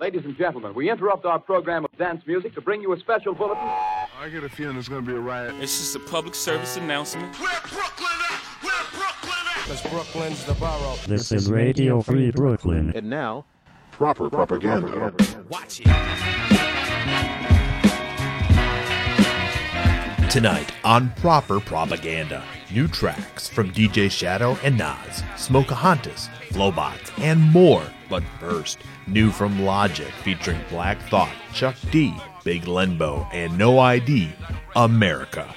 Ladies and gentlemen, we interrupt our program of dance music to bring you a special bulletin. I get a feeling there's going to be a riot. It's just a public service announcement. Where Brooklyn at? Where Brooklyn at? Because Brooklyn's the borough. This is Radio Free Brooklyn. And now, Proper Propaganda. Watch it. Tonight on Proper Propaganda, new tracks from DJ Shadow and Nas, Smokahontas, Flobots, and more. But first, new from Logic featuring Black Thought, Chuck D, Big Lenbo, and No ID, America.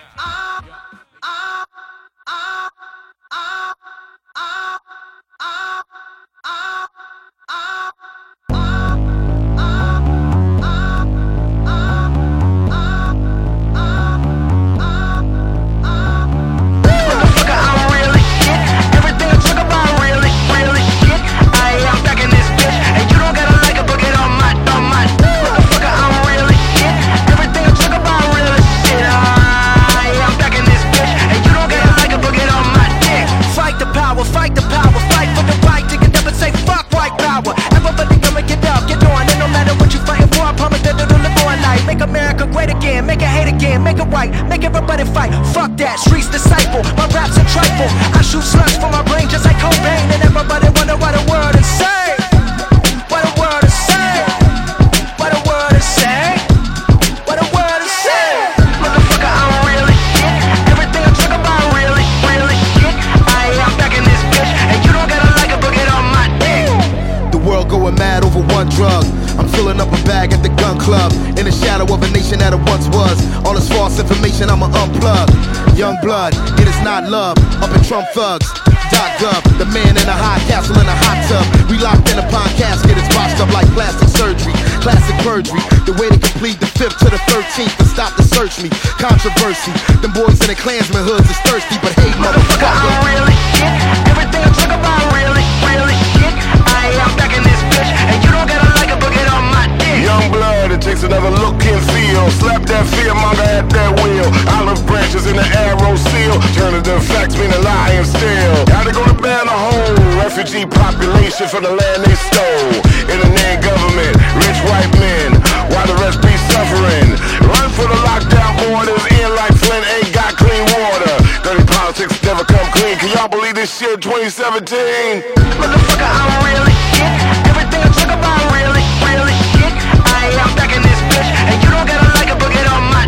Controversy, them boys in the Klansman hoods is thirsty, but hate motherfucker. I'm really sick, everything I talk about really, really sick. I am back in this bitch, and you don't gotta like it, but get on my dick. Young blood, it takes another look and feel. Slap that fearmonger at that wheel. Olive branches in the arrow seal. Turning the facts mean a lie and still. Gotta go to ban a whole refugee population from the land they stole. In the name government, rich white men, while the rest be suffering. Run for the lockdown borders, in like Flint ain't got clean water. Dirty politics never come clean. Can y'all believe this shit 2017? Motherfucker, I'm really sick. Everything I talk about really, really sick. I am back in this bitch, and you don't gotta like it, but get on my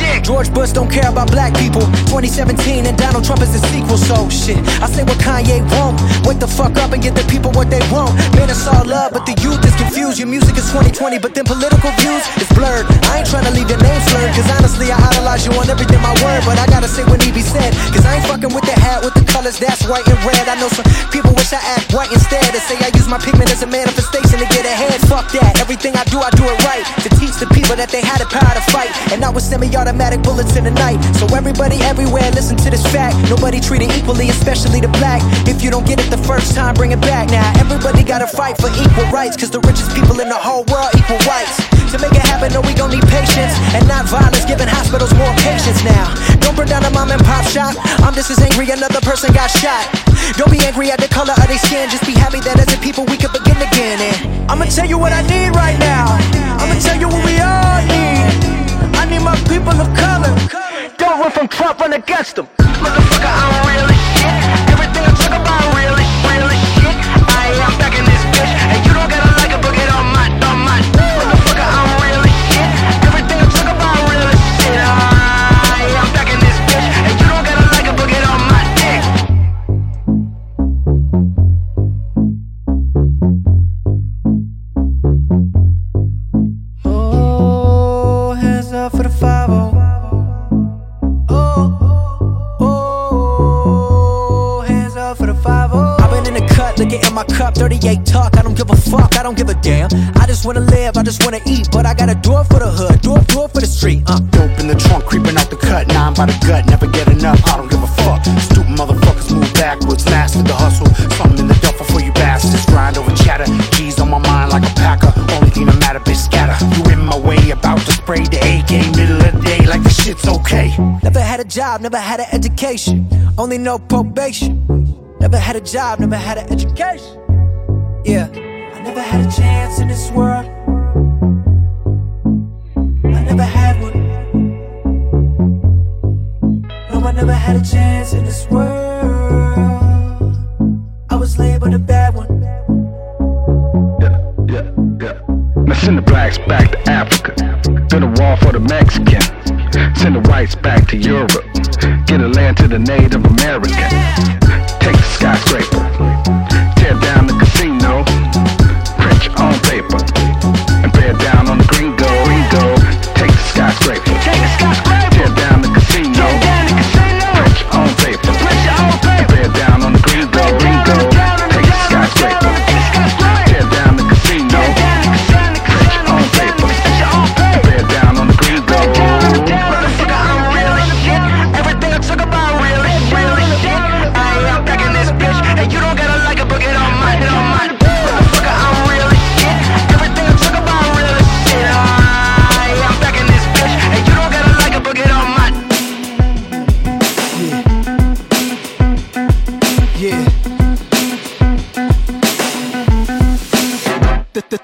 dick. George Bush don't care about black people. 2017 and Donald Trump is the sequel, so shit. I say what Kanye won't. Wake the fuck up and get the people what they want. Man, it's all love, but the youth is confused. Your music is 2020, but then political views is blurred. I ain't tryna leave your name slurred, cause honestly I idolize you on everything my word. But I gotta say what need be said, cause I ain't fucking with the hat with the colors that's white and red. I know some people wish I act white instead, and say I use my pigment as a manifestation to get ahead. Fuck that, everything I do it right, to teach the people that they had the power to fight. And I was semi-automatic bullets in the night. So everybody everywhere, listen to this fact. Nobody treated equally, especially the black. If you don't get it the first time, bring it back. Now everybody gotta fight for equal rights, cause the richest people in the whole world equal rights. To make it happen, no, we don't need patience, and not violence, giving hospitals more patients now. Don't burn down a mom and pop shop. I'm just as angry another person got shot. Don't be angry at the color of their skin, just be happy that as a people we can begin again. And I'ma tell you what I need right now, I'ma tell you what we all need. I need my people of color. Don't run from Trump, run against them. Motherfucker, I'm really sick. Everything I talk about really, really sick. I am back in this bitch, and you don't gotta like it, but get on my dick. Motherfucker, I'm really sick. Everything I talk about really sick. I am back in this bitch, and you don't gotta like it, but get on my dick. Oh, hands up for the 5-0. Looking in my cup, 38 talk, I don't give a fuck, I don't give a damn. I just wanna live, I just wanna eat, but I got a door for the hood, door for the street. Dope in the trunk, creeping out the cut, 9 by the gut, never get enough, I don't give a fuck. Stupid motherfuckers move backwards, master the hustle, something in the duffel for you bastards. Grind over chatter, G's on my mind like a packer, only thing that matter, bitch scatter. You in my way, about to spray the A-game, middle of the day like the shit's okay. Never had a job, never had an education, only no probation. Never had a job, never had an education. Yeah, I never had a chance in this world. I never had one. No, I never had a chance in this world. I was labeled a bad one. Now send the blacks back to Africa, build a wall for the Mexican. Send the whites back to Europe, get a land to the Native American. Take the skyscraper, tear down the casino, print your own paper, and bear down on the gringo. Take the skyscraper, tear down the casino, print your own paper, and bear down on the gringo. Take the skyscraper, tear down the casino.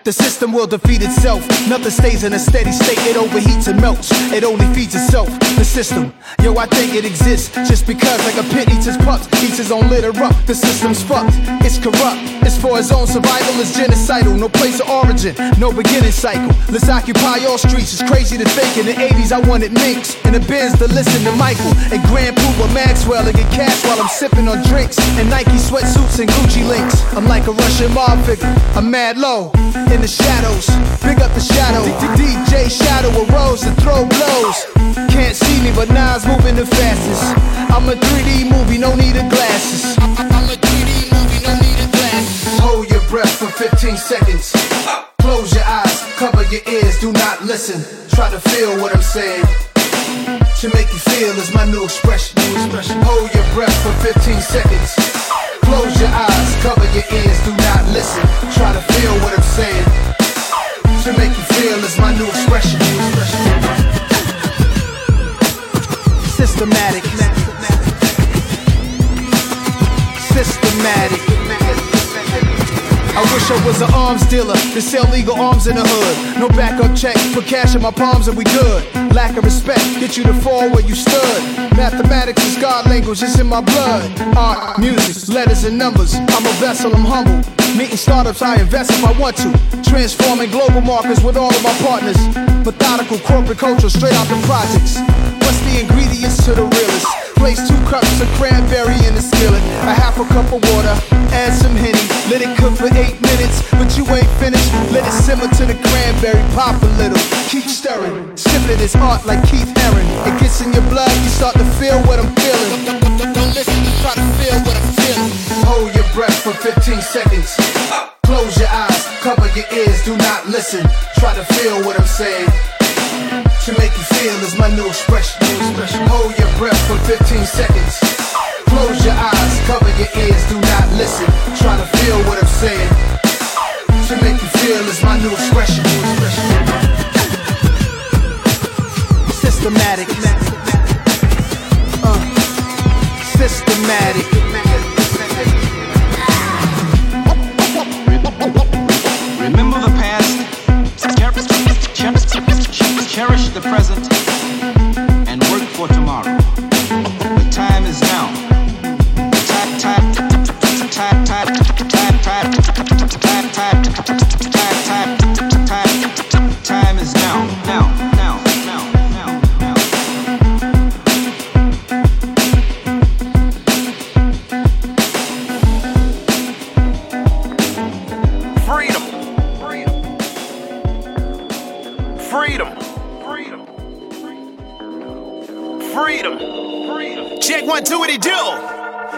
The system will defeat itself. Nothing stays in a steady state. It overheats and melts. It only feeds itself. The system, yo, I think it exists just because, like a pit eats his pups, eats his own litter up. The system's fucked. It's corrupt. It's for his own survival. It's genocidal. No place of origin. No beginning cycle. Let's occupy all streets. It's crazy to think. In the 80s, I wanted minks and the bands to listen to Michael and Grand Pooper Maxwell and get cash while I'm sipping on drinks and Nike sweatsuits and Gucci links. I'm like a Russian mob figure. I'm mad low. In the shadows, pick up the shadow. DJ Shadow arose to throw blows. Can't see me, but Nas moving the fastest. I'm a 3D movie, no need of glasses. I'm a 3D movie, no need of glasses. Hold your breath for 15 seconds. Close your eyes, cover your ears, do not listen. Try to feel what I'm saying. To make you feel is my new expression. Hold your breath for 15 seconds. Close your eyes, cover your ears, do not listen. Try to feel what I'm saying. To make you feel is my new expression. Systematic. Systematic. I wish I was an arms dealer to sell legal arms in the hood. No backup check, put cash in my palms and we good. Lack of respect, get you to fall where you stood. Mathematics is God language, it's in my blood. Art, music, letters and numbers. I'm a vessel, I'm humble. Meeting startups, I invest if I want to. Transforming global markets with all of my partners. Methodical corporate culture straight out the projects. What's the ingredients to the realest? Place 2 cups of cranberry in the skillet. A 1/2 cup of water, add some Henny. Let it cook for 8 minutes, but you ain't finished. Let it simmer to the cranberry, pop a little. Keep stirring, sipping this art like Keith Haring. It gets in your blood, you start to feel what I'm feeling. Don't listen, you try to feel what I'm feeling. Hold your breath for 15 seconds. Close your eyes, cover your ears, do not listen. Try to feel what I'm saying. To make you feel is my new expression. Hold your breath for 15 seconds. Close your eyes, cover your ears, do not listen. Try to feel what I'm saying. To make you feel is my new expression. Systematic. Systematic. Remember the past. Cherish the present and work for tomorrow. The time is now. Time is now. Now. Freedom. Freedom. Check 1, 2, what it do?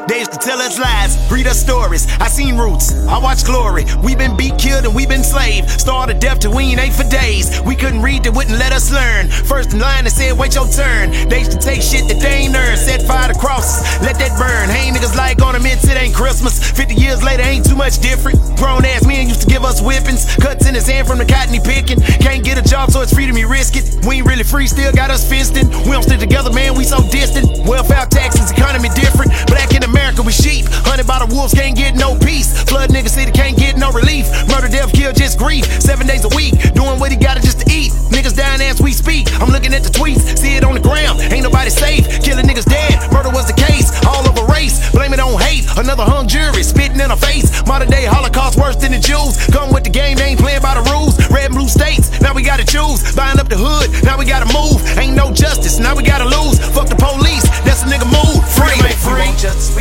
They used to tell us lies, breed us stories. I seen roots, I watched glory. We been beat, killed, and we been slaved. Starved to death till we ain't ate for days. We couldn't read, they wouldn't let us learn. First in line, they said, wait your turn. They used to take shit that they ain't earned. Set fire to crosses, let that burn. Hang niggas like ornaments, it ain't Christmas. 50 years later, ain't too much different. Grown ass men used to give us whippings. Cuts in his hand from the cotton he picking. Can't get a job, so it's free to me risk it. We ain't really free, still got us fisting. We don't stick together, man, we so distant. Welfare taxes, economy different. Black in America, we sheep. Hunted by the wolves, can't get no peace. Flood niggas, city, can't get no relief. Murder, death, kill, just grief. 7 days a week, doing what he gotta just to eat. Niggas dying as we speak. I'm looking at the tweets, see it on the ground. Ain't nobody safe. Killing niggas dead. Murder was the case. All of a race. Blame it on hate. Another hung jury spitting in her face. Modern day Holocaust worse than the Jews. Come with the game, they ain't playing by the rules. Red and blue states. Now we gotta choose. Buying up the hood. Now we gotta move. Ain't no justice. Now we gotta lose. Fuck the police. That's a nigga move. Free. Free.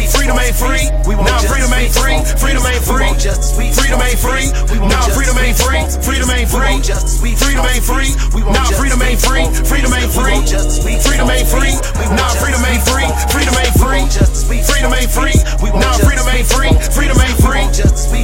Freedom ain't free. Now freedom ain't free. Freedom ain't free. Freedom ain't free. Now freedom ain't free. Freedom ain't free. Freedom ain't free. Now freedom ain't free. Freedom ain't free. Freedom ain't free. Now freedom ain't free. Freedom ain't free. Freedom ain't free. Now freedom ain't free. Freedom ain't free.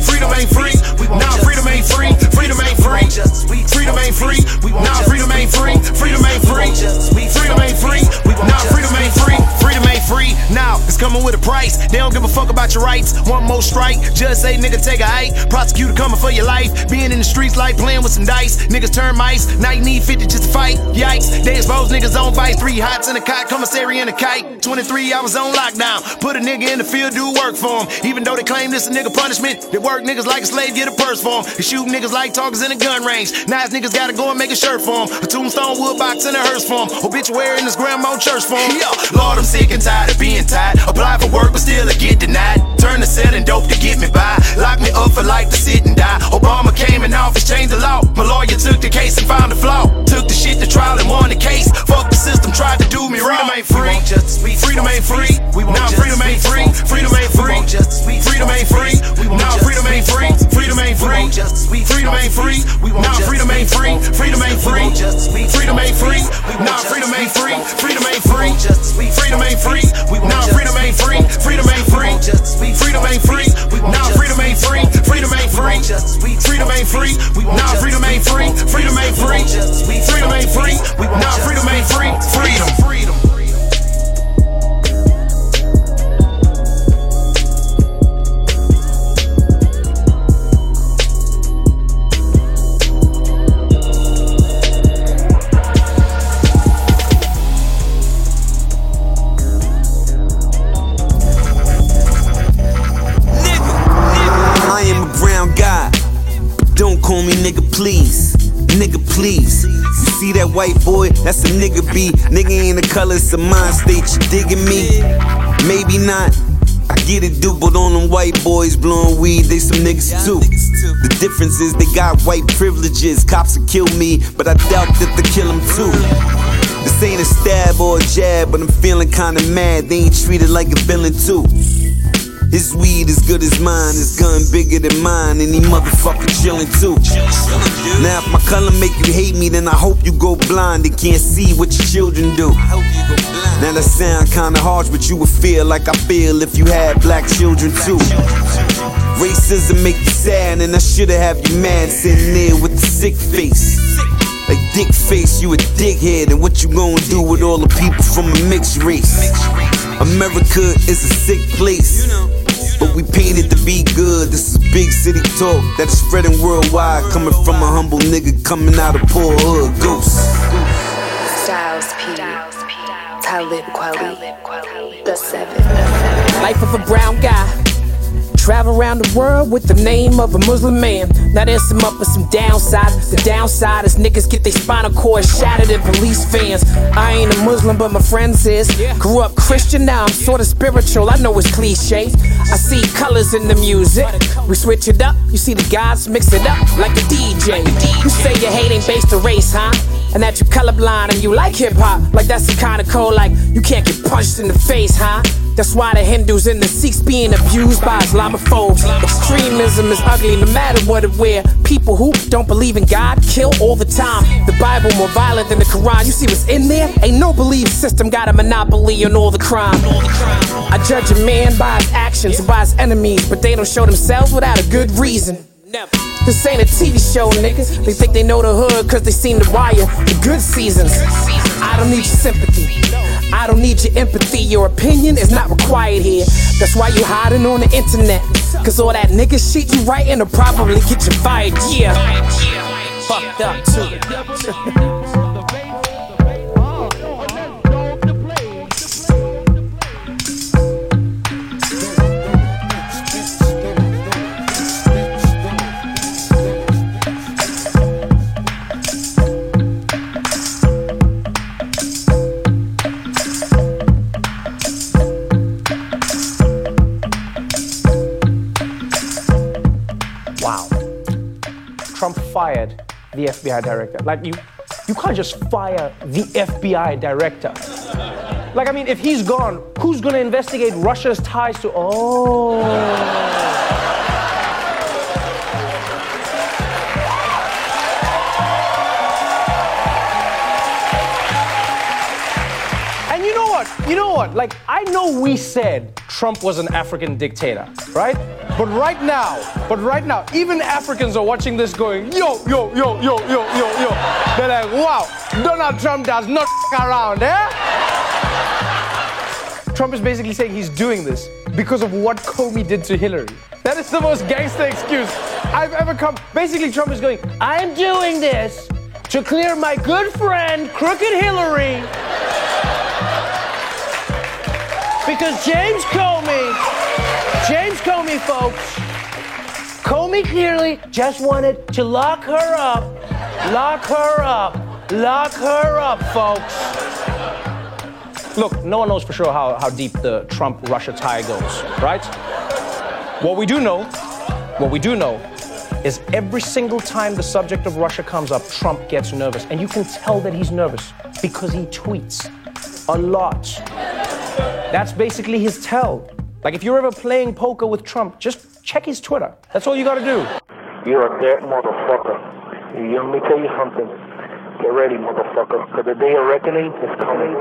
Freedom ain't free. Now freedom ain't free. Freedom ain't free. Freedom ain't free. Now freedom ain't free. Freedom ain't free. Freedom ain't free. Now freedom ain't free. Freedom ain't free. Now it's coming with a price. They don't give a fuck about your rights. One more strike, judge say nigga take a hike. Prosecutor coming for your life. Being in the streets like playing with some dice. Niggas turn mice. Now you need 50 just to fight. Yikes, they expose niggas on vice. 3 hots in a cot, commissary in a kite. 23 hours on lockdown. Put a nigga in the field, do work for him. Even though they claim this a nigga punishment, they work niggas like a slave, get a purse for him. They shoot niggas like talkers in a gun range. Now nice niggas gotta go and make a shirt for him. A tombstone wood box in a hearse for him. Obituary in his grandma church for him. Yo, Lord, I'm sick and tired of being tied. Apply for work, but still I get denied. Turn to selling dope to get me by. Lock me up for life to sit and die. Obama came in office, changed the law. My lawyer took the case and found the flaw. Took the shit to trial and won the case. Fuck the system, tried to do me wrong. Freedom ain't free. Freedom ain't free. Now freedom ain't free. Freedom ain't free. Freedom ain't free. Now freedom ain't free. Freedom ain't free. Freedom ain't free. Now freedom ain't free. Freedom ain't free. Freedom ain't free. Now freedom ain't free. Freedom ain't free. Freedom ain't free. Now freedom ain't free. Freedom ain't free. Freedom ain't free. Now freedom ain't free. Freedom ain't free. Freedom ain't free. Now freedom ain't free. Freedom ain't free. Freedom ain't free. Now freedom ain't free. Freedom. Call me nigga please, you see that white boy, that's a nigga B, nigga ain't a color, it's a mind state, you diggin' me, maybe not, I get it dude, but on them white boys blowing weed, they some niggas too, the difference is they got white privileges, cops will kill me, but I doubt that they kill them too, this ain't a stab or a jab, but I'm feeling kinda mad, they ain't treated like a villain too. His weed as good as mine, his gun bigger than mine, and he motherfucker chillin' too. Now if my color make you hate me, then I hope you go blind and can't see what your children do. Now that sound kinda harsh, but you would feel like I feel if you had black children too. Racism make you sad, and I shoulda have you mad sitting there with the sick face. Like dick face, you a dickhead, and what you gon' do with all the people from a mixed race? America is a sick place. But we painted to be good. This is big city talk that's spreading worldwide. Coming from a humble nigga, coming out of poor hood ghosts. Styles P, Talib Kweli, The Seven. Life of a brown guy. Travel around the world with the name of a Muslim man. Now there's some up and some downsides. The downside is niggas get their spinal cord shattered in police fans. I ain't a Muslim, but my friends is. Grew up Christian, now I'm sorta spiritual. I know it's cliche. I see colors in the music. We switch it up, you see the gods mix it up like a DJ. You say your hate ain't based on race, huh? And that you colorblind and you like hip-hop. Like that's the kind of code, like you can't get punched in the face, huh? That's why the Hindus and the Sikhs being abused by Islamophobes. Extremism is ugly no matter what it wear. People who don't believe in God kill all the time. The Bible more violent than the Quran. You see what's in there? Ain't no belief system got a monopoly on all the crime. I judge a man by his actions and by his enemies, but they don't show themselves without a good reason. Never. This ain't a TV show, niggas. They think they know the hood cause they seen The Wire, the good seasons. I don't need your sympathy, I don't need your empathy. Your opinion is not required here. That's why you hiding on the internet, cause all that nigga shit you writing will probably get you fired, yeah. Fucked up too. Trump fired the FBI director. Like, you can't just fire the FBI director. Like, I mean, if he's gone, who's gonna investigate Russia's ties to... Oh... You know what, like, I know we said Trump was an African dictator, right? But right now, even Africans are watching this going, yo, yo, yo, yo, yo, yo, yo. They're like, wow, Donald Trump does not around, eh? Trump is basically saying he's doing this because of what Comey did to Hillary. That is the most gangster excuse I've ever come. Basically, Trump is going, I'm doing this to clear my good friend, Crooked Hillary. Because James Comey, folks, Comey clearly just wanted to lock her up, folks. Look, no one knows for sure how deep the Trump-Russia tie goes, right? What we do know is every single time the subject of Russia comes up, Trump gets nervous. And you can tell that he's nervous because he tweets a lot. That's basically his tell. Like, if you're ever playing poker with Trump, just check his Twitter. That's all you gotta do. You're a dead motherfucker. You hear me tell you something? Get ready, motherfucker, because the day of reckoning is coming.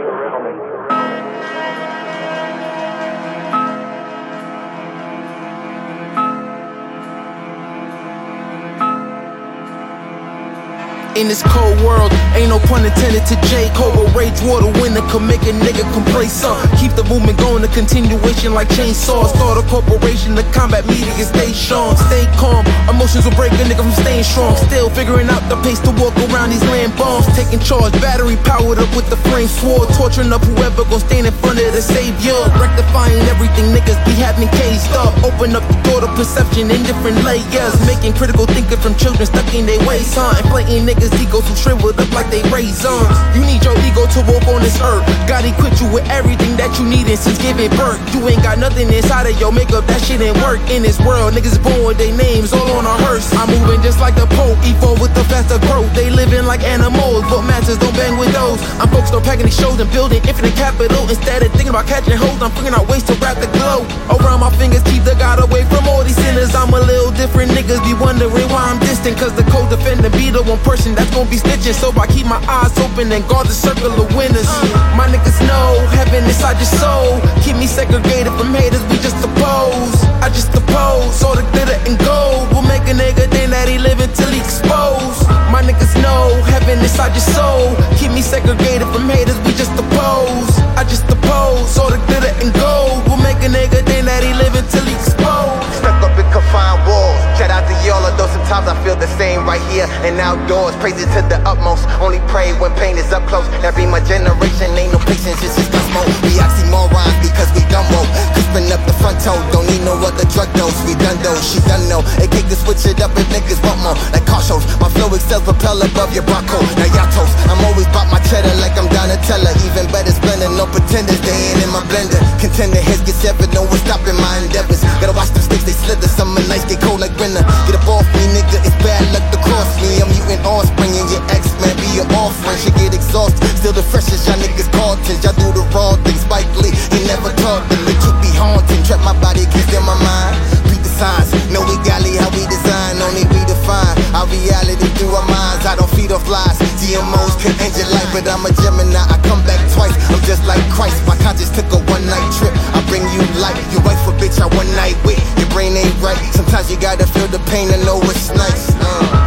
In this cold world, ain't no pun intended to J. Cole, but Rage War the winner could make a nigga complain some. Keep the movement going, a continuation like chainsaws. Start a corporation, the combat media, stay strong, stay calm. Emotions will break a nigga from staying strong. Still figuring out the pace to walk around these land bombs. Taking charge, battery powered up with the flame sword. Torturing up whoever gon' stand in front of the savior. Rectifying everything niggas be having caged up. Open up the door to perception in different layers. Making critical thinking from children stuck in their ways, huh? Inflating niggas. Egos who shriveled up like they raisins. You need your ego to walk on this earth. God equipped you with everything that you needed since giving birth. You ain't got nothing inside of your makeup, that shit ain't work. In this world, niggas born with their names all on a hearse. I'm moving just like the Pope, evolve with the faster growth. They living like animals, but masters don't bang with those. I'm focused on packing these shows and building infinite capital. Instead of thinking about catching hoes, I'm figuring out ways to wrap the globe around my fingers, keep the God away from all these sinners. I'm a little different, niggas be wondering why I'm distant. Cause the co-defendant be the one person that's gonna be snitching, so I keep my eyes open and guard the circle of winners. My niggas know heaven inside your soul. Keep me segregated from haters, we just oppose. I just oppose all the glitter and gold. We'll make a nigga think that he living till he exposed. My niggas know heaven inside your soul. Keep me segregated from haters, we just oppose. I just oppose all the glitter and gold. We'll make a nigga think that he living till he exposed. Stuck up in confined walls. Shout out to y'all, although sometimes I feel the same right here and outdoors. Praise it to the utmost, only pray when pain is up close. That be my generation, ain't no patience, it's just gumbo. We oxymorons because we dumbo. Crispin' up the front toe, don't need no other drug dose. We done though, she done know. It kick to switch it up if niggas want more. Like car shows, my flow excels, propel above your barcode. Now y'all toast, I'm always bought my cheddar like I'm Donatella. Even better splendid, no pretenders, they ain't in my blender. Contender heads get severed, no one's stopping my endeavors. Gotta watch them sticks, they slither, summer nights get cold like winter. Get up off me, nigga, it's bad luck to cross me. I'm mutant offspring and your ex-man be your offering. She get exhausted, still the freshest, y'all niggas Carlton. Y'all do the raw things, Spike Lee, he never taught them. The truth be haunting, trap my body, kiss in my mind. Beat the signs, no egali, how we design, only we define our reality through our minds. I don't feed off lies, GMOs can end your life, but I'm a Gemini, I come back twice. I'm just like Christ, my conscience took a one-night trip. I bring you life, your wife a bitch I one-night with. Your brain ain't right, sometimes you gotta feel the pain and know it's nice.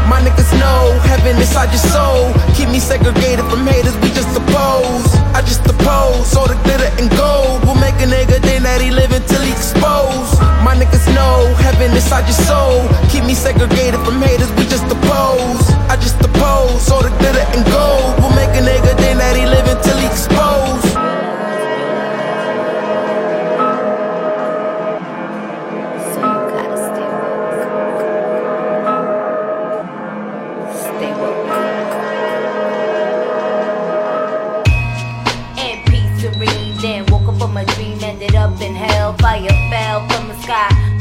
My niggas know heaven inside your soul. Keep me segregated from haters, we just oppose. I just oppose all the glitter and gold. We'll make a nigga think that he living till he exposed. My niggas know heaven inside your soul. Keep me segregated from haters, we just oppose. I just oppose all the glitter and gold. We'll make a nigga think that he living till he exposed.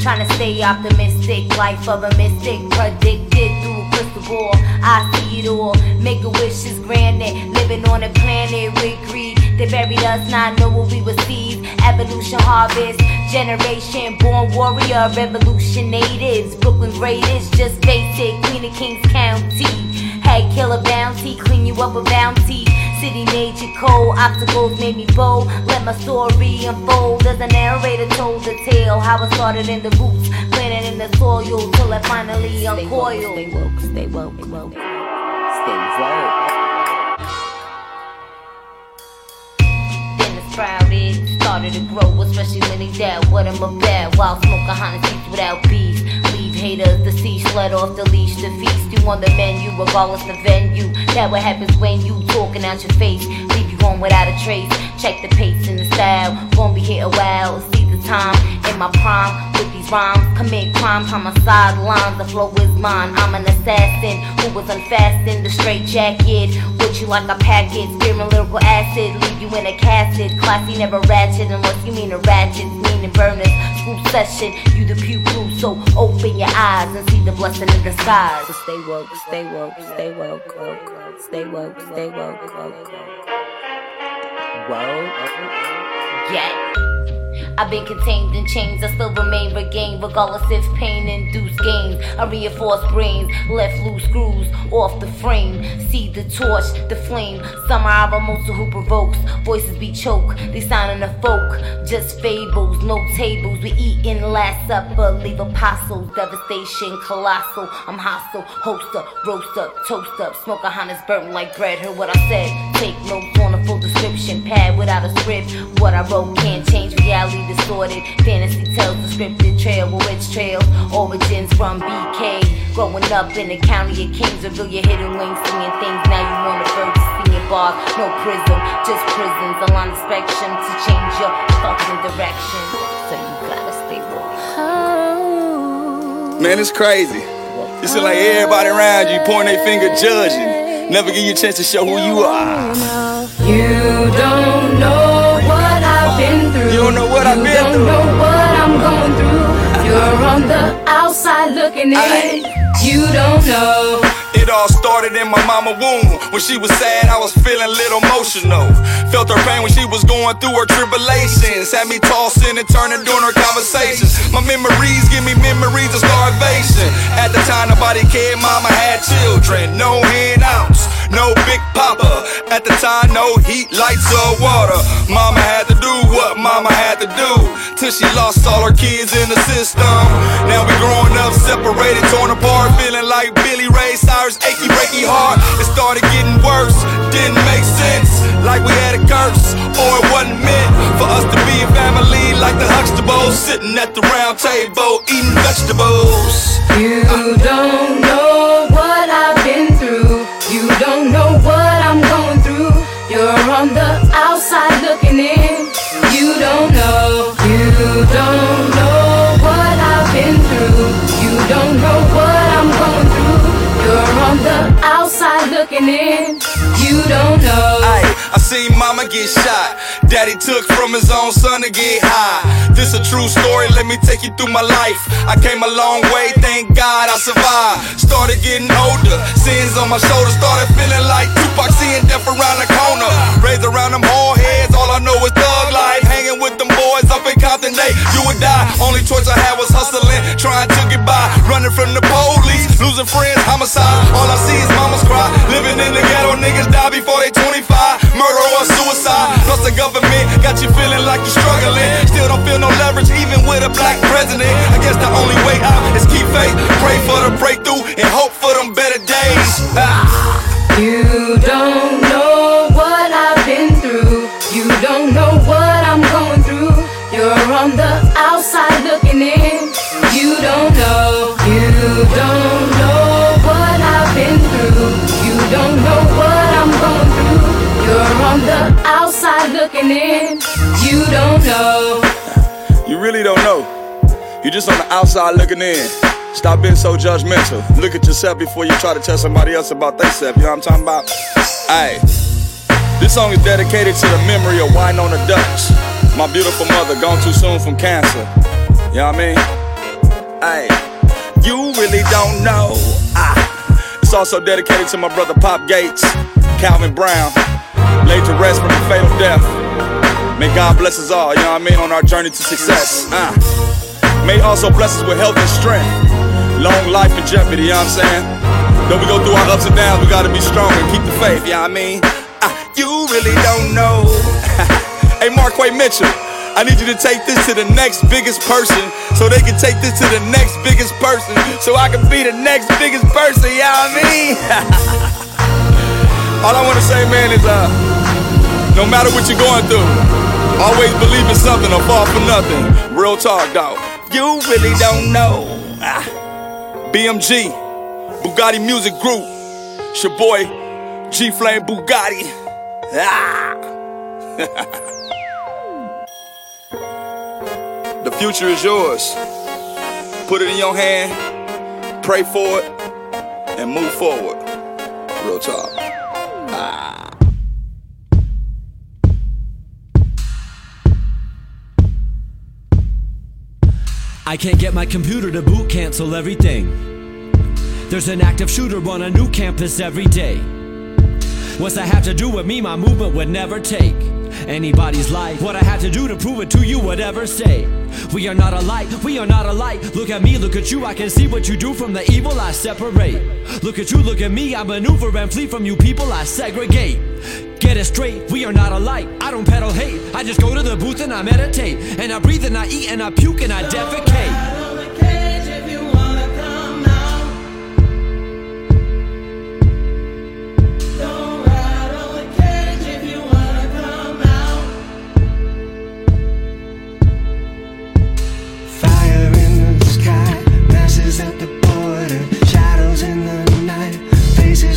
Trying to stay optimistic, life of a mystic, predicted through against the wall. I see it all. Make a wish is granted. Living on a planet with greed. They buried us, not know what we receive. Evolution harvest, generation born warrior, revolution natives. Brooklyn greatest, just basic. Queen of Kings County. Had killer bounty, clean you up with bounty. City made you cold, obstacles made me bold. Let my story unfold as a narrator told the tale. How I started in the roots, planted in the soil, till I finally uncoiled. Stay woke, stay woke, stay woke, stay woke. Then it's crowded, started to grow, especially when they doubt what I'm about. While Smokahontas without beef. Haters deceased, let off the leash, the feast you on the menu, regardless the venue. That what happens when you talking out your face, leave you on without a trace. Check the pace and the style, won't be here a while. See the time in my prime with these rhymes, commit crimes on my sidelines. The flow is mine. I'm an assassin who was unfastened, the straight jacket with you like a packet, spearing lyrical acid, leave you in a casket. Classy never ratchet unless you mean a ratchet, meaning burners. School session, you the pupil, so open your eyes and see the blessing in the skies. So stay woke, stay woke, stay woke, stay woke, stay woke, yeah. I've been contained in chains, I still remain regained, regardless if pain induced gains. I reinforce brains, left loose screws off the frame. See the torch, the flame. Some are almost who provokes. Voices be choke, they soundin' a folk. Just fables, no tables. We eatin' last supper, leave apostles. Devastation, colossal. I'm hostile, host up, roast up, toast up. Smokahontas burn like bread. Heard what I said. Take notes on a full description pad without a script. What I wrote can't change reality, distorted. Fantasy tells the scripted trail, well, it's trails. Origins from BK. Growing up in the county of kings, reveal your hidden wings, singing things. Now you on the verge of singing bars. No prism, just prisons. Along the spectrum to change your fucking direction. So you gotta stay woke. Man, it's crazy. You see, like everybody around you pointing their finger, judging. Never give you a chance to show who you are. You don't know what I've been through. You don't know what I've been through. You don't know what I'm going through. You're on the outside looking in, you don't know. It all started in my mama's womb. When she was sad, I was feeling a little emotional. Felt her pain when she was going through her tribulations. Had me tossing and turning during her conversations. My memories give me memories of starvation. At the time, nobody cared, mama had children. No handouts, no big papa. At the time, no heat, lights, or water. Mama had to do what mama had to do. Till she lost all her kids in the system. Now we growing up, separated, torn apart. Feeling like Billy Ray Cyrus, achy, breaky heart. It started getting worse, didn't make sense. Like we had a curse, or it wasn't meant for us to be a family. Like the Huxtables, sitting at the round table, eating vegetables. You don't know what I've been through. You don't know what I'm going through. You're on the outside looking in. You don't know. You don't know what I've been through. You don't know what I'm going through. You're on the outside looking in. You don't know. I seen mama get shot. Daddy took from his own son to get high. This a true story, let me take you through my life. I came a long way, thank God I survived. Started getting older, sins on my shoulders. Started feeling like Tupac, seeing death around the corner. Raised around them all heads, all I know is thug life. Hanging with them boys up in Compton, they do or die. Only choice I had was hustling, trying to get by. Running from the police, losing friends, homicide. All I see is mama's cry. Living in the ghetto, niggas die before they 25. Murder or suicide, plus the government got you feeling like you're struggling. Still don't feel no leverage even with a black president. I guess the only way out is keep faith, pray for the breakthrough, and hope for them better days. You don't know what I've been through. You don't know what I'm going through. You're on the outside looking in. You don't know. You don't know what I've been through. You don't know what I'm going through. You're on the outside looking in. You don't know. You really don't know. You're just on the outside looking in. Stop being so judgmental. Look at yourself before you try to tell somebody else about themselves. You know what I'm talking about? Ayy. This song is dedicated to the memory of Wynonna Dutch, my beautiful mother, gone too soon from cancer. You know what I mean? Ayy. You really don't know. It's also dedicated to my brother Pop Gates, Calvin Brown, laid to rest from the fatal death. May God bless us all, you know what I mean, on our journey to success. May also bless us with health and strength, long life and jeopardy, you know what I'm saying? Though we go through our ups and downs, we gotta be strong and keep the faith, you know what I mean? You really don't know. Hey, Markway Mitchell, I need you to take this to the next biggest person so they can take this to the next biggest person so I can be the next biggest person, you know what I mean? All I wanna say, man, is no matter what you're going through, always believe in something or fall for nothing. Real talk, dog. You really don't know. BMG, Bugatti Music Group. It's your boy, G Flame Bugatti. The future is yours. Put it in your hand, pray for it, and move forward. Real talk. I can't get my computer to boot, cancel everything. There's an active shooter on a new campus every day. What's that have to do with me? My movement would never take anybody's life. What I have to do to prove it to you, whatever say. We are not alike, we are not alike. Look at me, look at you, I can see what you do. From the evil I separate. Look at you, look at me, I maneuver and flee from you people, I segregate. Get it straight, we are not alike. I don't peddle hate, I just go to the booth and I meditate. And I breathe and I eat and I puke and I defecate.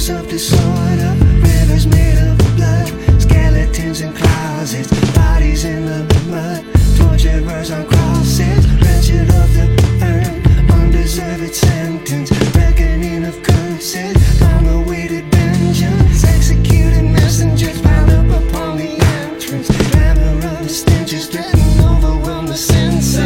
Of disorder, rivers made of blood, skeletons in closets, bodies in the mud, torturers on crosses, wretched of the earth, undeserved sentence, reckoning of curses, on the way to vengeance, executed messengers piled up upon the entrance, glamour of the stenches, threaten, overwhelm the senses.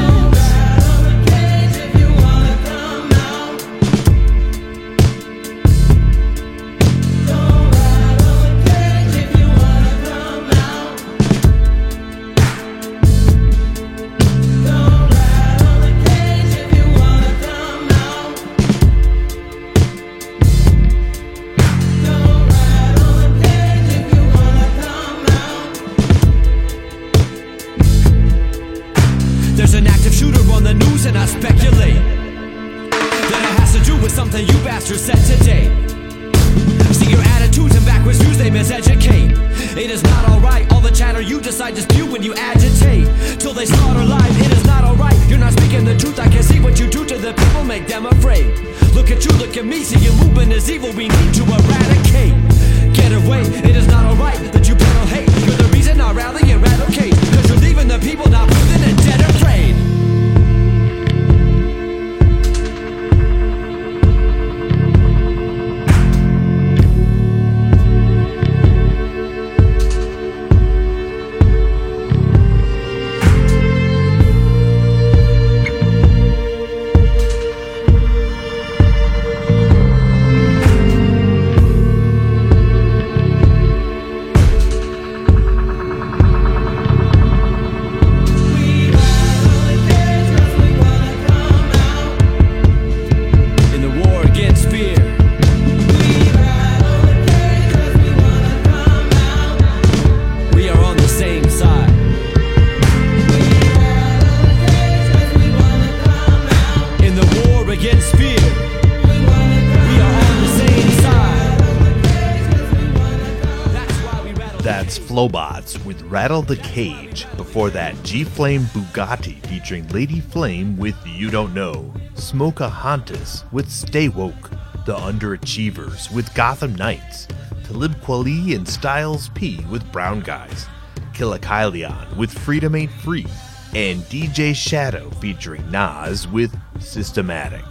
Flobots with Rattle the Cage. Before that, G Flame Bugatti featuring Lady Flame with You Don't Know. Smokahontas with Stay Woke. The Underachievers with Gotham Knights. Talib Kweli and Styles P with Brown Guys. Killa Kyleon with Freedom Ain't Free. And DJ Shadow featuring Nas with Systematic.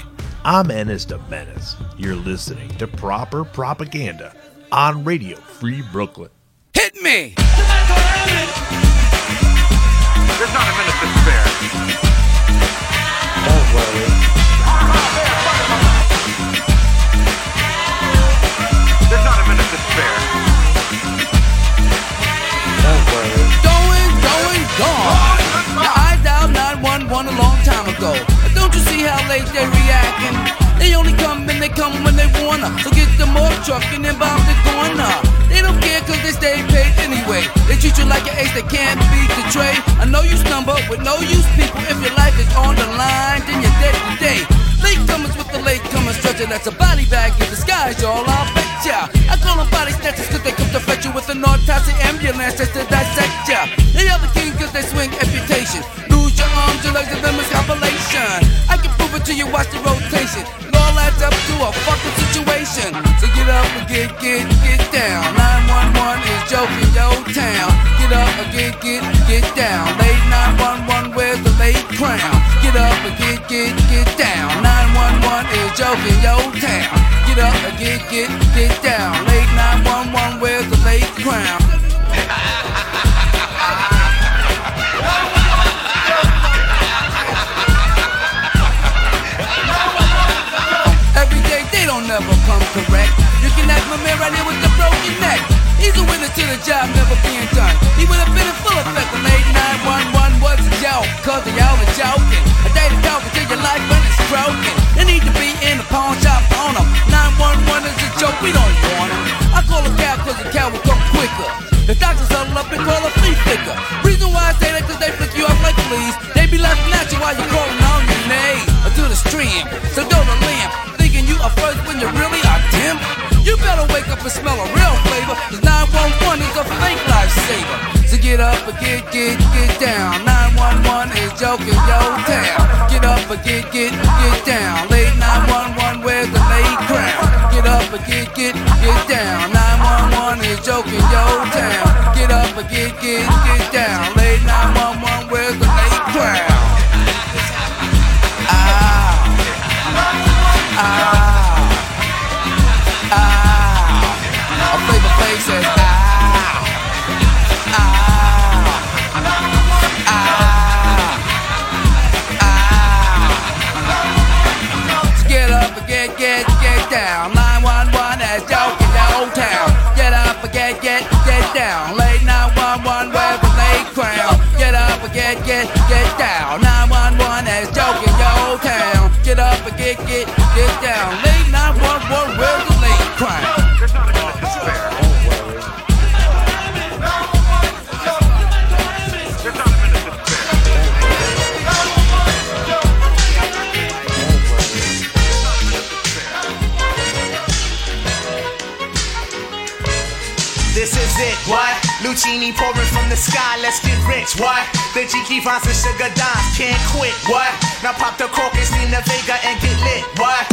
I'm Ennis the Menace. You're listening to Proper Propaganda on Radio Free Brooklyn. Hit me! There's not a minute to spare. Don't worry. see how late they reacting. They only come and they come when they wanna. So get them off truck and then bomb the corner. They don't care cause they stay paid anyway. They treat you like an ace that can't be betrayed. I know you stumble with no use people. If your life is on the line, then you're dead today. Latecomers with the latecomers stretcher. That's a body bag in disguise, y'all, I'll bet ya. I call them body snatchers cause they come to fetch you with an autopsy ambulance just to dissect ya. They are the king cause they swing amputation. Lose your arms, your legs, and them is compilation. I can prove it to you, watch the rotation. It all adds up to a fucking situation. So get up and get down. 911 is joking yo town. Get up and get down. Late 911, where's the late crown? Get up and get down. 911 is joking yo town. Get up and get down. Late 911, where's the late crown? Every day they don't never come correct. You can act my man right here with the broken neck. He's a winner to the job never being done. He would have been in full effect when late 911 was a joke. Cause they all are joking. A day to talk until your life when it's broken. They need to be in the pawn shop on them. 911 is a joke, we don't want them. I call a cow cause a cow will come quicker. The doctors huddle up and call a flea flicker. Reason why I say that cause they flick you off like fleas. They be laughing at you while you're crawling on your knees. Or to the stream, so go to limb. Thinking you are first when you really are dim. You better wake up and smell a real flavor. Cause 911 is a fake lifesaver. So get up and get down. 911 is joking yo town. Get up and get down. Late 911, where's the late crown? Get up and get down. 911 is joking yo town. Get up and get down. Late 911, where's the late crown? Ow. A flavor face says ow. Ow. Ow. Ow. So get up and get down. 911 is joking yo town. Get up and get down. Late 911 with a late crown. Get up and get down. 911 is joking yo town. Get up and get down. Late 911 with a late crown. This is it, what? Lucchini pouring from the sky, let's get rich, what? The Jiki finds and sugar dimes, can't quit, what? Now pop the cork and steam the Vega and get lit, what?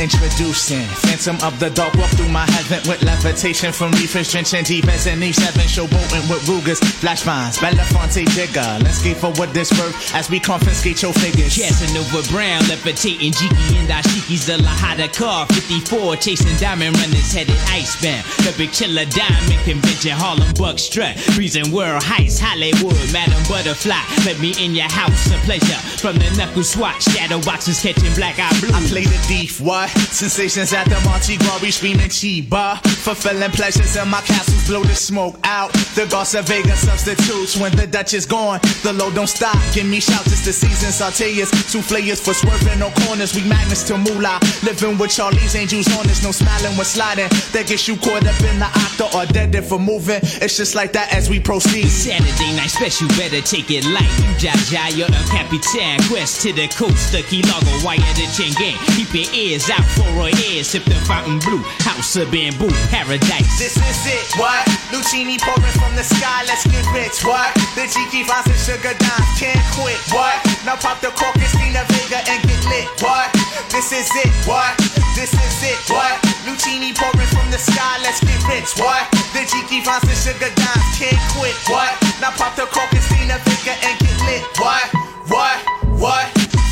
Introducing Phantom of the Dark, walk through my heaven with levitation from reefers, drenching deep as an E7, showboating with Rugers, flash vines, Belafonte Jigger. Let's get for what this worth as we confiscate your figures. Casanova Brown, levitating Jiki and Ashiki's the Lahada car, 54, chasing diamond runners headed icebound. The big chiller diamond convention, Harlem Buck strut, freezing world heights, Hollywood, Madam Butterfly. Let me in your house, a pleasure from the knuckle swatch, shadow boxes catching black eye blue. I play the thief, what? Sensations at the Mardi Gras, we screaming Chiba. Fulfilling pleasures in my castles, blow the smoke out. The Goss of Vegas substitutes when the Dutch is gone. The load don't stop, give me shouts, it's the season. Sauteers, two flayers for swerving on corners. We magnets to moolah, living with Charlie's angels on us. No smiling when sliding, that gets you caught up in the octa or dead if for moving. It's just like that as we proceed. Saturday night special, better take it light. You Jaja, you're El Capitan. Quest to the coast, the Key Largo, wire the chain gang. Keep your ears out for our ears, sip the fountain blue, house of bamboo, paradise. This is it, what? Lucchini pouring from the sky, let's get rich, what? The Jiki finds and sugar dimes, can't quit, what? Now pop the cork and steam the Vega and get lit, what? This is it, what? This is it, what? Lucchini pouring from the sky, let's get rich, what? The Jiki finds and sugar dimes, can't quit, what? Now pop the cork and steam the Vega and get lit, what?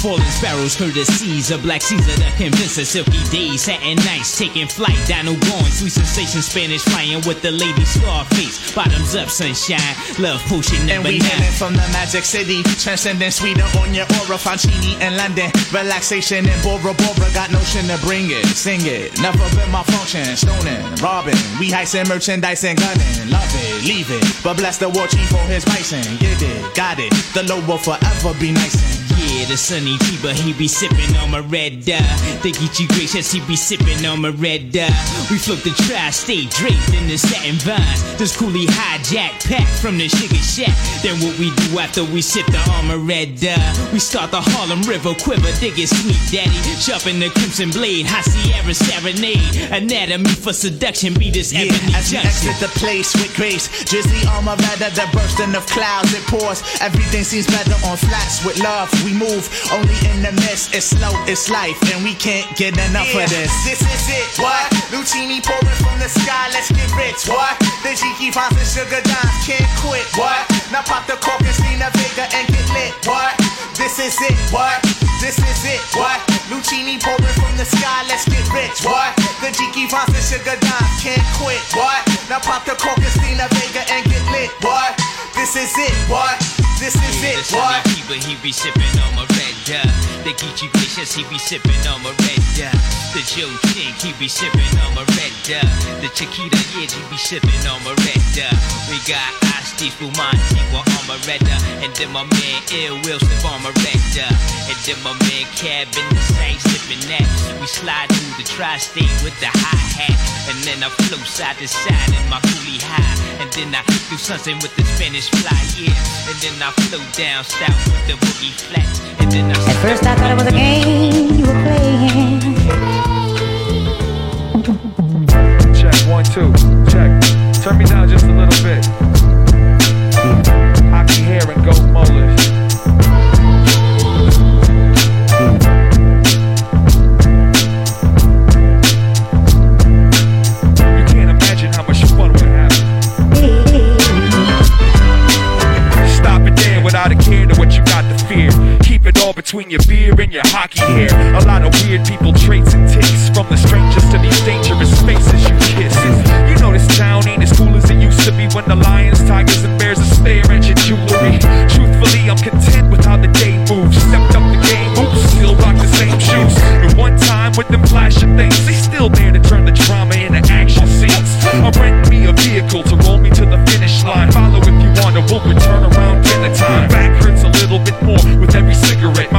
Falling sparrows, courtesies of black Caesar, the convincer, silky days, satin nights, taking flight, dino going, sweet sensation, Spanish flying with the lady Scarface, bottoms up, sunshine, love potion number 9. And we heading from the magic city, transcending sweeter on your aura, Fancini in London, relaxation in Bora Bora, got notion to bring it, sing it, never been my function, stoning, robbing, we heisting merchandise and gunning, love it, leave it, but bless the war chief for his bison, get it, got it, the Lord will forever be nice. Yeah, the sunny fever, he be sipping on my red dye. They get you gracious, he be sipping on my red dye. We float the tri state draped in the satin vines. This coolie hijack pack from the sugar shack. Then what we do after we sip the armor red dye? We start the Harlem River quiver, dig it sweet daddy. Sharpen the crimson blade, high Sierra serenade. Anatomy for seduction, be this ebony junction. Yeah, as we exit the place with grace, drizzly armor rather than bursting of clouds, it pours. Everything seems better on flats with love. We move only in the mess. It's slow, it's life, and we can't get enough of this. This is it, what? Lucini pouring from the sky. Let's get rich, what? The Jiki finds the sugar dimes, can't quit, what? Now pop the cork and see the Vega and get lit, what? This is it, what? This is it, what? Lucini pouring from the sky. Let's get rich, what? The Jiki finds the sugar dimes, can't quit, what? Now pop the cork and see the Vega and get lit, what? This is it, what? This is it, what? But he be sippin' on my red dye. The Geechee Vicious, he be sippin' on my red dye. The Joe Chink, he be sippin' on my red dye. The Chiquita Edge, he be sippin' on my red dye. We got Asti Fumanti, we're on my red dye. And then my man Ill Wilson on my red dye. And then my man Cab in the same sippin' that. We slide through the tri-state with the hi-hat. And then I flow side to side in my coolie high. And then I do something with the Spanish fly, yeah. And then I flow down south with the boogie flats. And then I... At first I thought it was a game you were playing. Check, 1, 2, check. Turn me down just a little bit. I can hear and go mullish. Between your beer and your hockey hair, a lot of weird people traits and ticks, from the strangers to these dangerous faces you kiss. You know this town ain't as cool as it used to be when the lions, tigers, and bears are staring at your jewelry. Truthfully, I'm content with how the day moves. Stepped up the game, oops, still rock the same shoes. And one time with them flashing things, they still there to turn the drama into action scenes. I'm renting me a vehicle to roll me to the finish line. Follow if you want, or we'll return around dinner time. Back hurts a little bit more with every cigarette.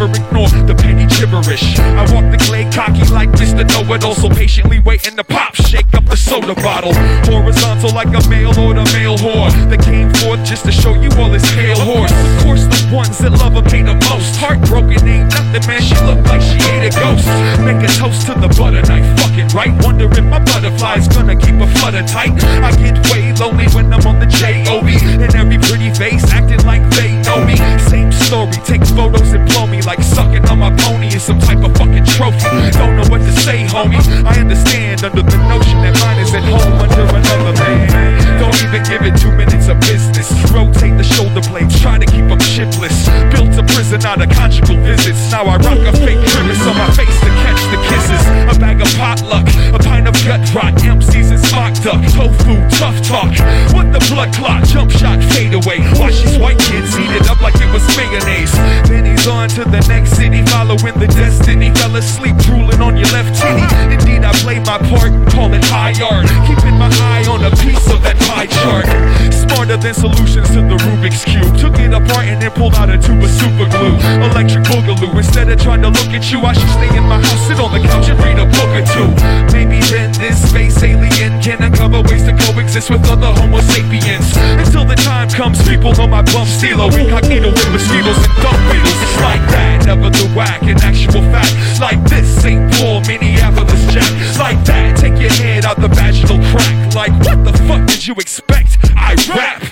The petty gibberish. I walk the clay cocky like Mr. Know-It-All, so patiently waiting to pop. Shake up the soda bottle, horizontal like a male or the male whore that came forth just to show you all his pale horse. Of course, the ones that love him hate the most. Heartbroken ain't nothing, man. She look like she ate a ghost. Make a toast to the butter knife, fuck it, right? Wonder if my butterfly's gonna keep a flutter tight. I get way lonely when I'm on the J.O.B. and every pretty face acting like they know me. Same story, take photos and blow me like sucking on my pony is some type of fucking trophy. Don't know what to say, homie. I understand under the notion that mine is at home under another man. Don't even give it 2 minutes of business. Rotate the shoulder blades, try to keep them shipless. Built a prison out of conjugal visits. Now I rock a fake grimace on my face to catch the kisses. A bag of potluck, a pint of gut rot. MCs and mock duck, tofu, tough talk. What the blood clot, jump shot, fade away. Watch these white kids eat it up like it was mayonnaise. Then he's on to the next city, following the destiny. Fell asleep, drooling on your left titty. Indeed, I play my part, call it high art. Keeping my eye on a piece of that pie chart. Smarter than solutions to the Rubik's Cube. Took it apart and then pulled out a tube of super glue. Electric boogaloo, instead of trying to look at you, I should stay in my house, sit on the couch and read a book or two. Maybe then this space alien can uncover ways to coexist with other homo sapiens. Until the time comes, people know my bump stealer. Incognito with mosquitoes and dumb beetles. It's like that, never the whack, in actual fact. Like this, St. Paul, Minneapolis, Jack. Like that, take your head out the vaginal crack. Like what the fuck did you expect? I rap.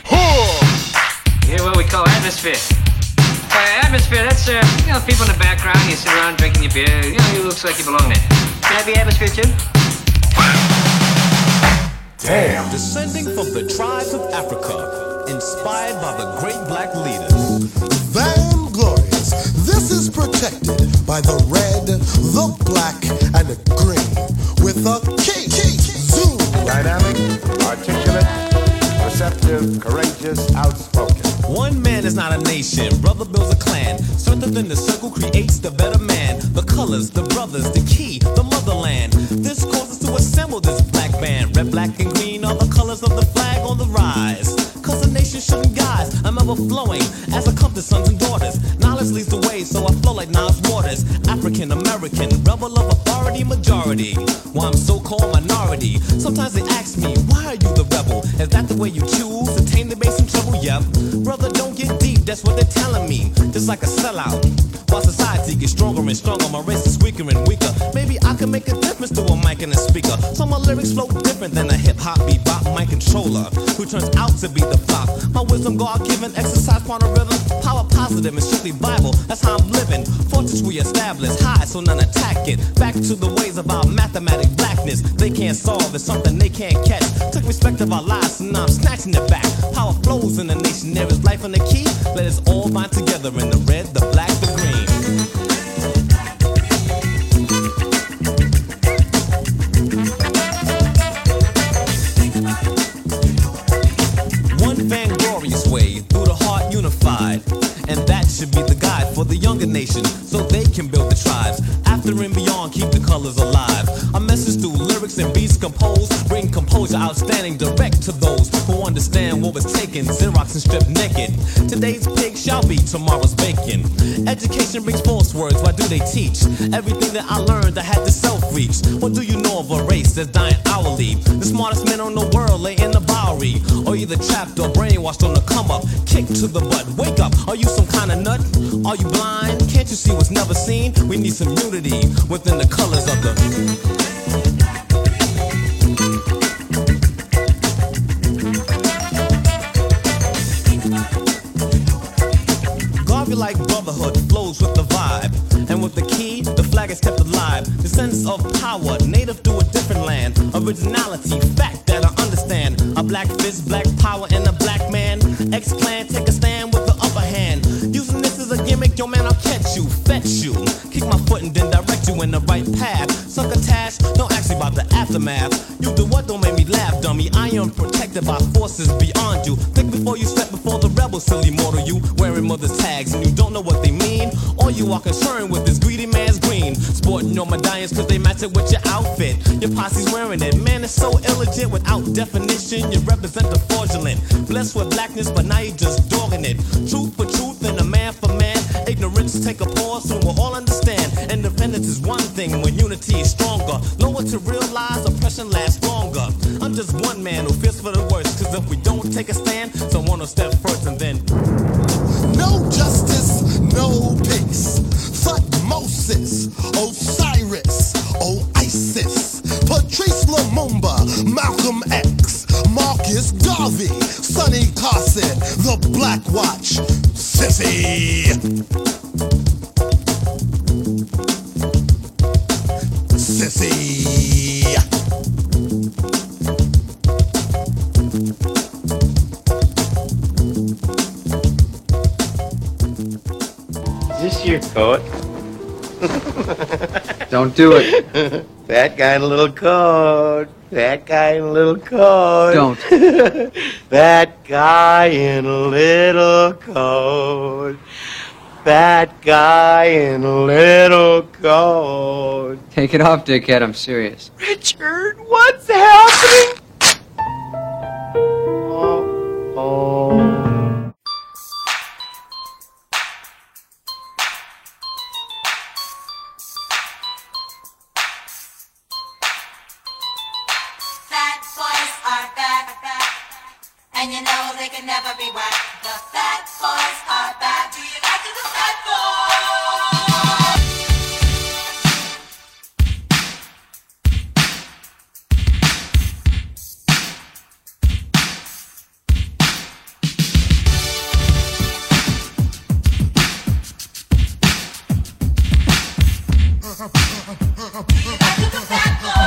You hear what we call atmosphere. By atmosphere, that's you know, people in the background. You sit around drinking your beer. You know, you looks like you belong there. Can I be atmosphere too? Damn. Descending from the tribes of Africa, inspired by the great black leaders. Vainglorious. This is protected by the red, the black, and the green. With a key. Zoom. Dynamic, articulate, perceptive, courageous, outspoken. One man is not a nation, brother builds a clan. Strengther than the circle creates the better man. The colors, the brothers, the key, the motherland. This causes to assemble this black band. Red, black, and green are the colors of the flag on the rise. Cause the nation shouldn't guise. I'm overflowing as a compass, sons and daughters. Knowledge why I'm so-called minority. Sometimes they ask me, why are you the rebel? Is that the way you choose? To tame the base and trouble, yep. Brother, don't get deep, that's what they're telling me. Just like a sellout. While society gets stronger and stronger, my race is weaker and weaker. Maybe I can make a difference to a mic and a speaker. So my lyrics flow different than a hip-hop bebop mic controller, who turns out to be the flop. My wisdom, God-given, exercise upon a rhythm. Power positive and strictly Bible, that's how I'm living. Fortress we establish, high so none attack it. Back to the ways of our mathematic blackness. They can't solve, it's something they can't catch. Took respect of our lives, and now I'm snatching it back. Power flows in the nation, there is life on the key. Let us all bind together in the red, the black, the green. And that should be the guide for the younger nation, so they can build the tribes. After and beyond, keep the colors alive. A message through lyrics and beats composed. Bring composure outstanding direct to those who understand what was taken. Xerox and stripped naked. Today's pig shall be tomorrow's bacon. Education brings false words, why do they teach? Everything that I learned, I had to self-reach. What do you know of a race that's dying hourly? The smartest men on the world lay in the Bowery. Or either trapped or brainwashed on the come-up. Kick to the butt, wake up, are you some kind of nut? Are you blind? Can't you see what's never seen? We need some unity within the colors of the... Like brotherhood flows with the vibe, and with the key, the flag is kept alive. The sense of power, native to a different land. Originality, fact that I understand. A black fist, black power, and a black man. X-Clan, take a stand with the upper hand. Using this as a gimmick, yo man, I'll catch you, fetch you. Kick my foot and then direct you in the right path. Suck attached, don't ask me about the aftermath. You do what, don't make me laugh, dummy. I am protected by forces beyond you. Think before you step before the rebel, silly mortal you. Wearing mother's tags and you don't know what they mean. All you are concerned with is greedy man's green. Sporting on medallions cause they match it with your outfit. Your posse's wearing it, man, it's so illegit. Without definition, you represent the fraudulent. Blessed with blackness, but now you just dogging it. Truth for truth and a man for man. Ignorance, take a pause and we'll all understand. Independence is one thing when unity is stronger. Lower to realize oppression lasts longer. I'm just one man who fears for the worst. Cause if we don't take a stand, someone will step first and then... No justice, no peace. Thutmoses, Osiris, Oasis, Patrice Lumumba, Malcolm X, Marcus Garvey, Sonny Carson, The Black Watch, Sissy. Sissy. Is this your coat? Don't do it. That guy in a little coat. That guy in a little coat. Don't. That guy in a little coat. That guy in a little coat. Take it off, dickhead. I'm serious. Richard, what's happening? Oh. Oh. And you know they can never be whack. The Fat Boys are back. Do you like the Fat Boys? Do you like the Fat Boys?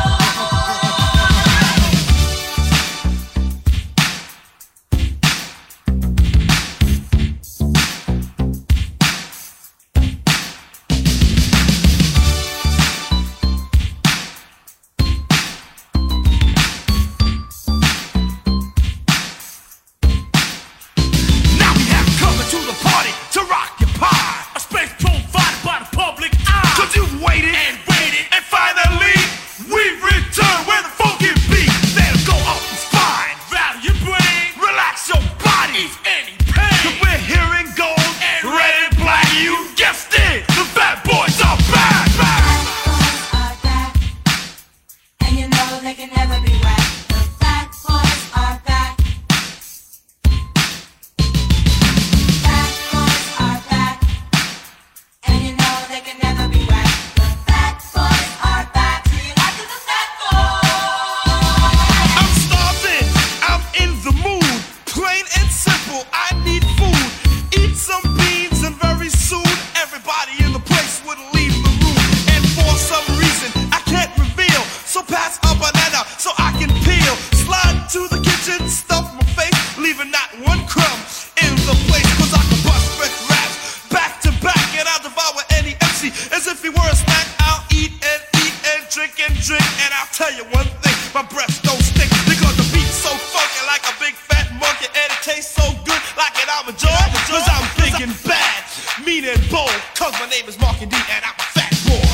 and peel. Slide to the kitchen, stuff my face, leaving not one crumb in the place. Cause I can bust with raps back to back, and I'll devour any MC as if he were a snack. I'll eat and eat and drink and drink, and I'll tell you one thing, my breath don't stink. Because the beat's so funky like a big fat monkey, and it tastes so good like an almond joy. Cause I'm big and bad, mean and bold, cause my name is Mark and D, and I'm a fat boy.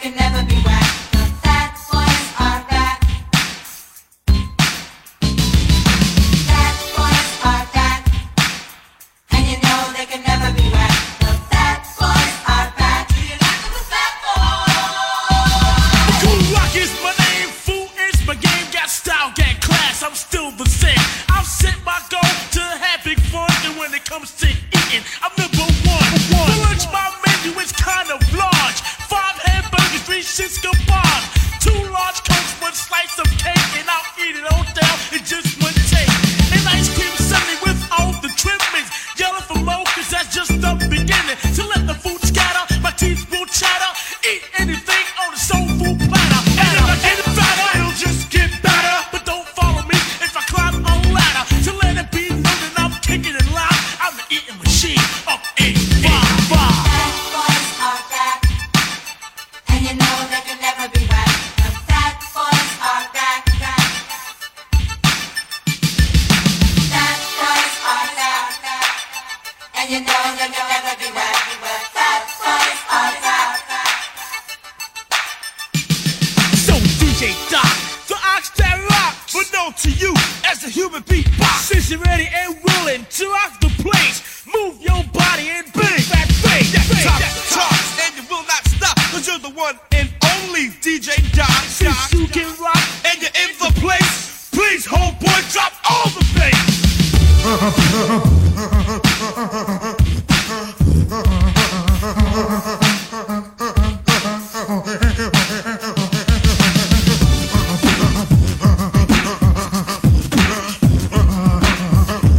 Can never be right. The fat boys are back. Fat boys are back. And you know they can never be right. The fat boys are back. Do you like the fat boys? Cool Rock is my name, fool is my game. Got style, got class, I'm still the same. I've set my goal to have big fun, and when it comes to eating, I'm number one. The lunch my menu is kind of large. 3 shits combined, 2 large cokes, 1 slice of cake, and I'll eat it all down in just 1 take. An ice cream sundae with all the trimmings, yelling for more, cause that's just the beginning. To let the food scatter, my teeth will chatter, eat anything on a soul food platter. And if I get fatter, it'll just get better. But don't follow me if I climb on ladder, to let it be known that I'm kicking it live. I'm the eating machine of 855. You know they can never be right. The fat boys are back, back. Fat boys are back, back. And you know they can never be right. The fat boys are back, back. So DJ Doc, the ox that rocks, but known to you as the human beatbox. Since you're ready and willing to rock the place, move your body and big fat face. That's top, and you will not stop, cause you're the one and only DJ Doc. Since you can rock and you're in the place, please homeboy drop all the bass. I'm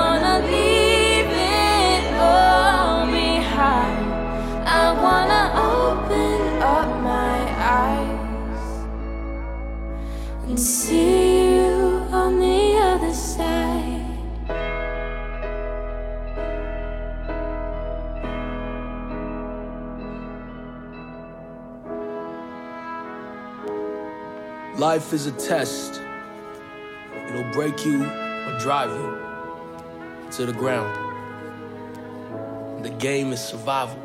gonna leave it all behind. Life is a test. It'll break you or drive you to the ground. The game is survival.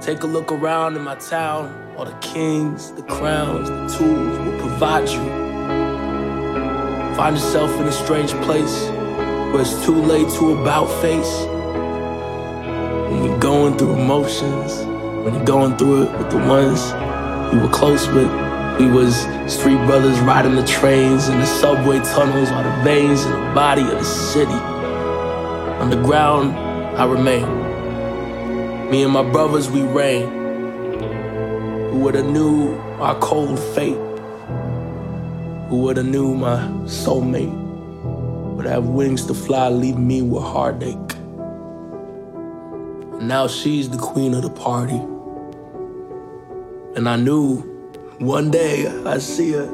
Take a look around in my town. All the kings, the crowns, the tools will provide you. Find yourself in a strange place where it's too late to about face. When you're going through emotions, when you're going through it with the ones we were close with. We was street brothers riding the trains in the subway tunnels, while the veins in the body of the city. Underground, I remain. Me and my brothers, we reign. Who would've knew our cold fate? Who would've knew my soulmate would have wings to fly, leave me with heartache? And now she's the queen of the party. And I knew one day I'd see her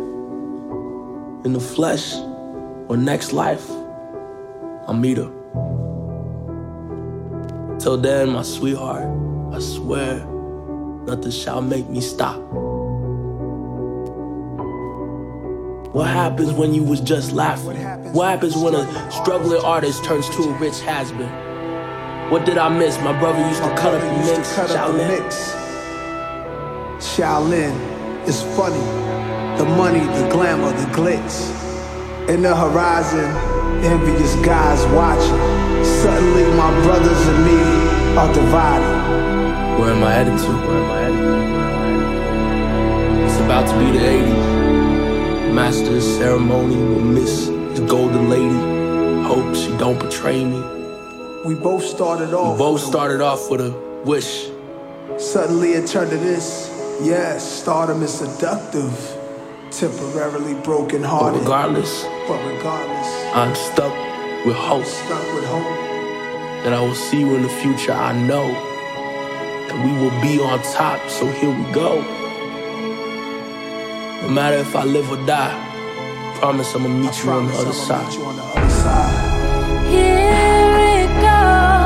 in the flesh, or next life, I'll meet her. Till then, my sweetheart, I swear, nothing shall make me stop. What happens when you was just laughing? What happens when a struggling artist turns to a rich has-been? What did I miss? My brother used to cut up the mix, shout. Shaolin is funny, the money, the glamour, the glitz. In the horizon, envious guys watching. Suddenly my brothers and me are divided. Where am I headed to? It's about to be the 80s. Master of ceremony will miss the golden lady. Hope she don't betray me. We both started off with a wish. Suddenly it turned to this. Yes, stardom is seductive, temporarily broken-hearted. But regardless, I'm stuck with hope. That I will see you in the future. I know that we will be on top, so here we go. No matter if I live or die, I promise I'm gonna meet you on the other side. Here it goes.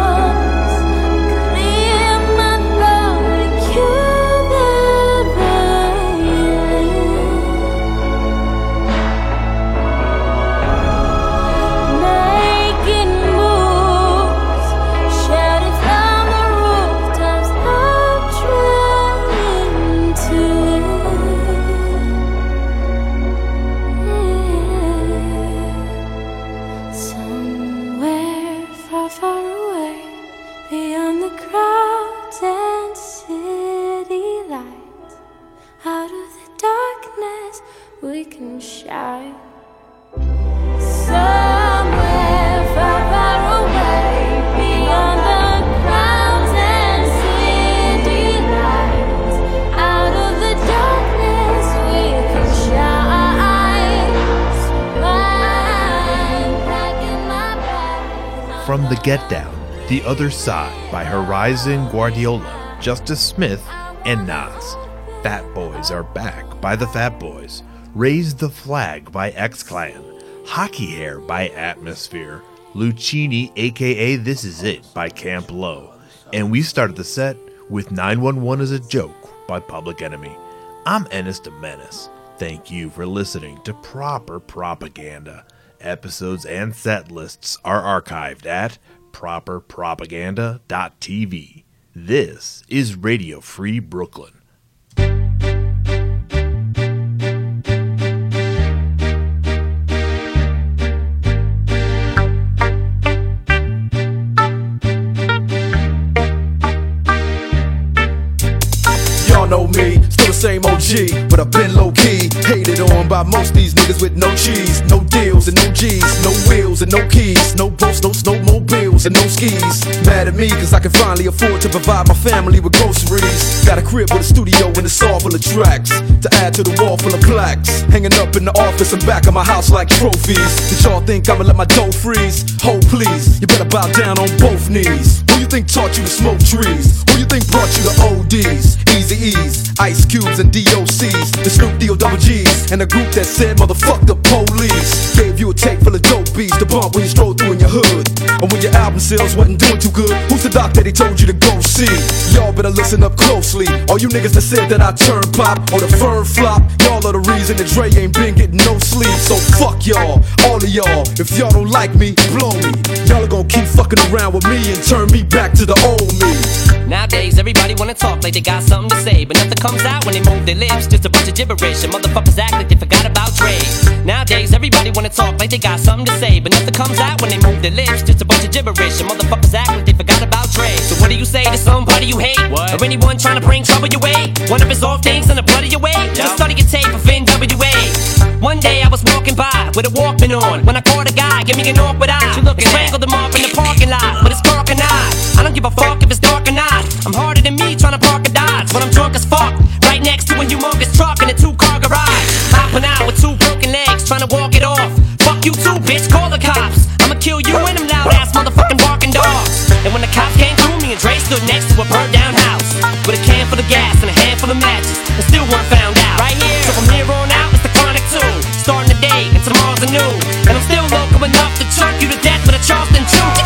From the Get Down, The Other Side by Horizon Guardiola, Justice Smith, and Nas. Fat Boys Are Back by The Fat Boys. Raise the Flag by X-Clan. Hockey Hair by Atmosphere. Lucchini, a.k.a. This Is It by Camp Lo. And we started the set with 911 Is a Joke by Public Enemy. I'm Ennis the Menace. Thank you for listening to Proper Propaganda. Episodes and set lists are archived at properpropaganda.tv. This is Radio Free Brooklyn. Y'all know me, still the same OG, but I've been low-key, hated on by most these niggas with no cheese, no deals and no G's, no wheels and no keys, no boats, no snowmobiles and no skis. Mad at me cause I can finally afford to provide my family with groceries. Got a crib with a studio and a saw full of tracks to add to the wall full of plaques, hanging up in the office and back of my house like trophies. Did y'all think I'ma let my dough freeze? Ho please, you better bow down on both knees. Who you think taught you to smoke trees? Who you think brought you to ODs, Easy E's, Ice Cubes and DOCs, the Snoop D.O. Double G's, and the group that said motherfuck the police? Gave you a tape full of dope beats to bump when you stroll through in your hood, and when your album album sales wasn't doing too good. Who's the doc that he told you to go see? Y'all better listen up closely. All you niggas that said that I turn pop or the firm flop, y'all are the reason that Dre ain't been getting no sleep. So fuck y'all, all of y'all. If y'all don't like me, blow me. Y'all are gonna keep fucking around with me and turn me back to the old me. Nowadays everybody wanna talk like they got something to say, but nothing comes out when they move their lips. Just a bunch of gibberish and motherfuckers act like they forgot about Dre. Nowadays everybody wanna talk like they got something to say, but nothing comes out when they move their lips. Just a bunch of gibberish and motherfuckers act like they forgot about Dre. So what do you say to somebody you hate? What? Or anyone trying to bring trouble your way? One of his off things in the blood of your way? Yep. Just study your tape of NWA. One day I was walking by with a Walkman on when I caught a guy, give me an awkward eye. They strangled him off in the parking lot with his sparking eyes. I don't give a fuck if it's dark or not. I'm harder than me trying to park a Dodge when I'm drunk as fuck, right next to a humongous truck in a two-car garage. Hopping out with two broken legs trying to walk it off. Fuck you too, bitch, call the cops. I'ma kill you and them loud-ass motherfucking barking dogs. And when the cops came through, me and Dre stood next to a burned-down house with a can full of gas and a handful of matches, and still weren't found out. Right here, so from here on out, it's the chronic too. Starting the day and tomorrow's anew, and I'm still local enough to choke you to death with a Charleston chew.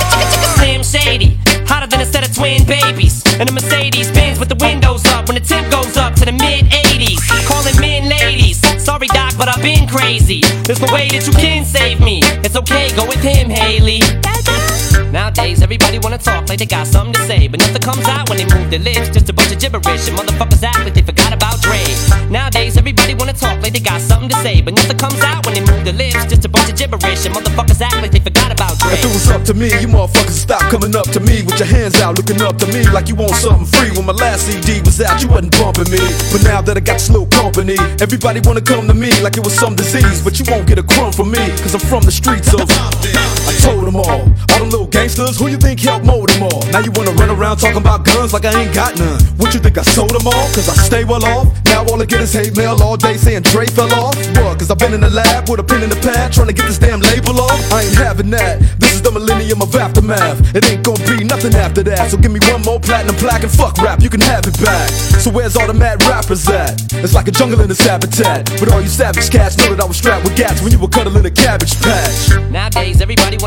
Slim Shady, hotter than a set of twin babies, and a Mercedes Benz with the windows up when the temp goes up to the mid-80s. Calling men ladies. Sorry, Doc, but I've been crazy. There's no way that you can save me. It's okay, go with him, Haley. Nowadays, everybody wanna talk like they got something to say, but nothing comes out when they move their lips. Just a bunch of gibberish and motherfuckers act like they forgot about Dre. Nowadays, everybody wanna talk like they got something to say, but nothing comes out when they move their lips. Just a bunch of gibberish and motherfuckers act like they forgot about Dre. If it was up to me, you motherfuckers stop coming up to me with your hands out, looking up to me like you want something free. When my last CD was out, you wasn't bumping me, but now that I got slow company, everybody wanna come to me like it was some disease, but you won't get a crumb from me, cause I'm from the streets of I told them all them little gangsters, who you think helped mold them all? Now you wanna run around talking about guns like I ain't got none. What you think I sold them all? Cause I stay well off. Now all I get is hate mail all day saying Dre fell off. What? Cause I've been in the lab with a pen in the pad trying to get this damn label off. I ain't having that. This is the millennium of aftermath. It ain't gonna be nothing after that. So give me one more platinum plaque and fuck rap, you can have it back. So where's all the mad rappers at? It's like a jungle in this habitat. But all you savage cats know that I was strapped with gats when you were cuddling a cabbage patch. Nowadays everybody